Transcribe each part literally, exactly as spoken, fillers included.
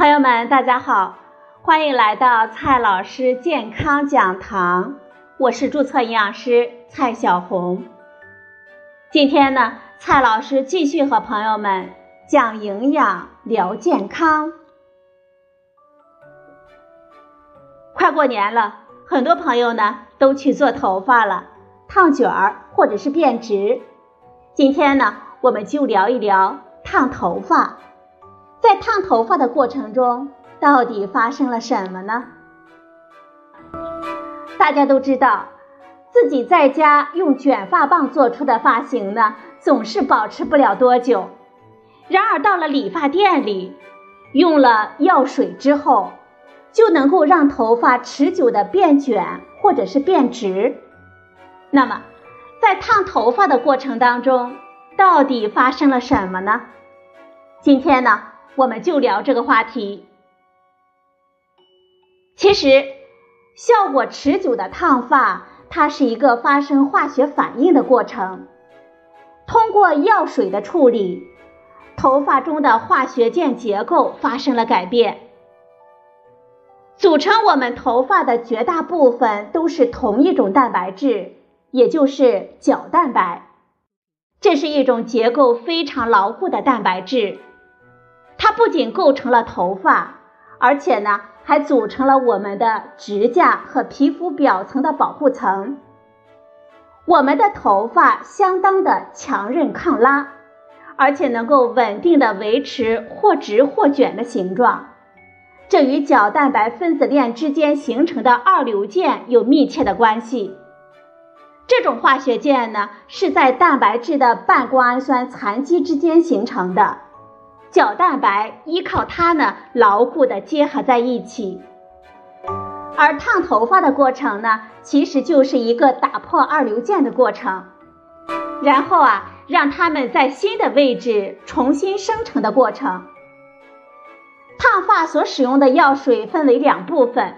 朋友们，大家好，欢迎来到蔡老师健康讲堂，我是注册营养师蔡小红。今天呢，蔡老师继续和朋友们讲营养聊健康。快过年了，很多朋友呢都去做头发了，烫卷儿或者是变直。今天呢，我们就聊一聊烫头发。在烫头发的过程中，到底发生了什么呢？大家都知道，自己在家用卷发棒做出的发型呢，总是保持不了多久。然而到了理发店里，用了药水之后，就能够让头发持久的变卷或者是变直。那么，在烫头发的过程当中，到底发生了什么呢？今天呢，我们就聊这个话题。其实，效果持久的烫发，它是一个发生化学反应的过程。通过药水的处理，头发中的化学键结构发生了改变。组成我们头发的绝大部分都是同一种蛋白质，也就是角蛋白。这是一种结构非常牢固的蛋白质。它不仅构成了头发，而且呢，还组成了我们的指甲和皮肤表层的保护层。我们的头发相当的强韧抗拉，而且能够稳定的维持或直或卷的形状。这与角蛋白分子链之间形成的二硫键有密切的关系。这种化学键呢，是在蛋白质的半胱氨酸残基之间形成的。角蛋白依靠它呢，牢固地结合在一起。而烫头发的过程呢，其实就是一个打破二硫键的过程，然后啊，让它们在新的位置重新生成的过程。烫发所使用的药水分为两部分，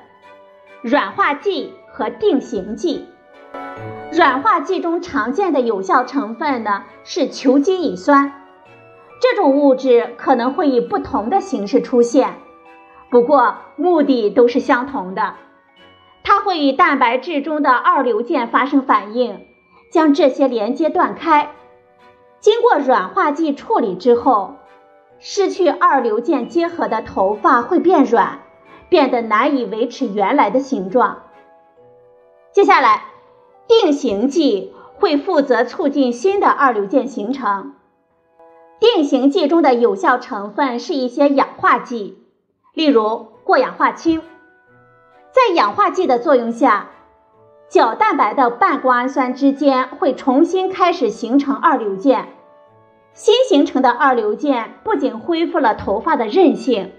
软化剂和定型剂。软化剂中常见的有效成分呢，是球基乙酸。这种物质可能会以不同的形式出现，不过目的都是相同的。它会与蛋白质中的二硫键发生反应，将这些连接断开。经过软化剂处理之后，失去二硫键结合的头发会变软，变得难以维持原来的形状。接下来，定型剂会负责促进新的二硫键形成。定型剂中的有效成分是一些氧化剂，例如过氧化氢。在氧化剂的作用下，角蛋白的半胱氨酸之间会重新开始形成二硫键。新形成的二硫键不仅恢复了头发的韧性，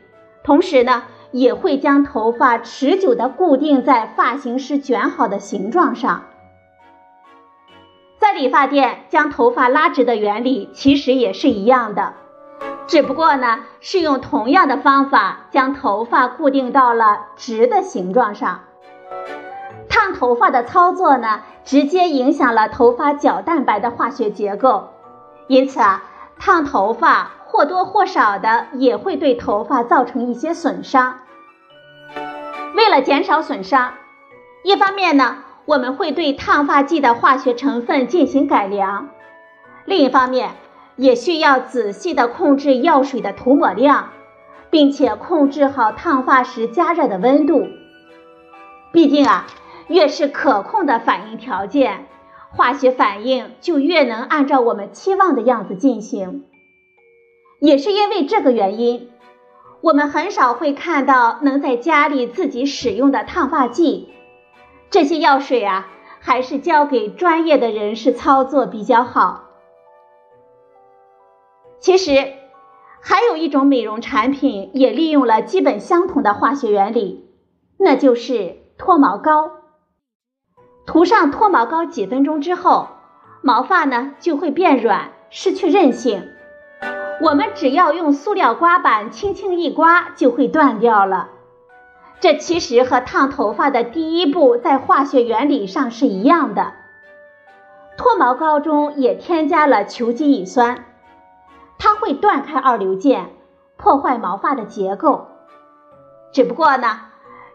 同时呢，也会将头发持久地固定在发型师卷好的形状上。在理发店将头发拉直的原理其实也是一样的，只不过呢，是用同样的方法将头发固定到了直的形状上。烫头发的操作呢，直接影响了头发角蛋白的化学结构，因此啊，烫头发或多或少的也会对头发造成一些损伤。为了减少损伤，一方面呢，我们会对烫发剂的化学成分进行改良，另一方面也需要仔细地控制药水的涂抹量，并且控制好烫发时加热的温度。毕竟啊，越是可控的反应条件，化学反应就越能按照我们期望的样子进行。也是因为这个原因，我们很少会看到能在家里自己使用的烫发剂。这些药水啊，还是交给专业的人士操作比较好。其实，还有一种美容产品也利用了基本相同的化学原理，那就是脱毛膏。涂上脱毛膏几分钟之后，毛发呢就会变软，失去韧性。我们只要用塑料刮板轻轻一刮，就会断掉了。这其实和烫头发的第一步在化学原理上是一样的。脱毛膏中也添加了球基乙酸，它会断开二硫键，破坏毛发的结构，只不过呢，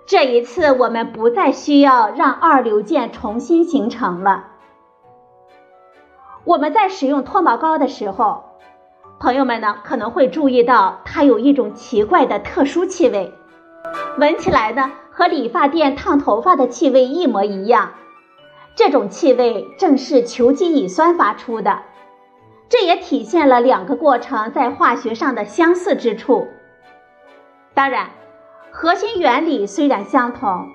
这一次我们不再需要让二硫键重新形成了。我们在使用脱毛膏的时候，朋友们呢可能会注意到它有一种奇怪的特殊气味，闻起来呢和理发店烫头发的气味一模一样。这种气味正是球基乙酸发出的，这也体现了两个过程在化学上的相似之处。当然，核心原理虽然相同，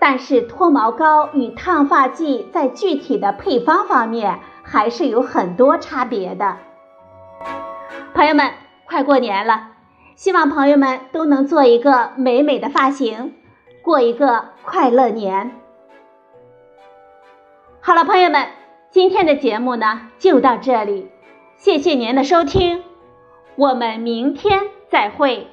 但是脱毛膏与烫发剂在具体的配方方面还是有很多差别的。朋友们，快过年了，希望朋友们都能做一个美美的发型，过一个快乐年。好了，朋友们，今天的节目呢就到这里，谢谢您的收听，我们明天再会。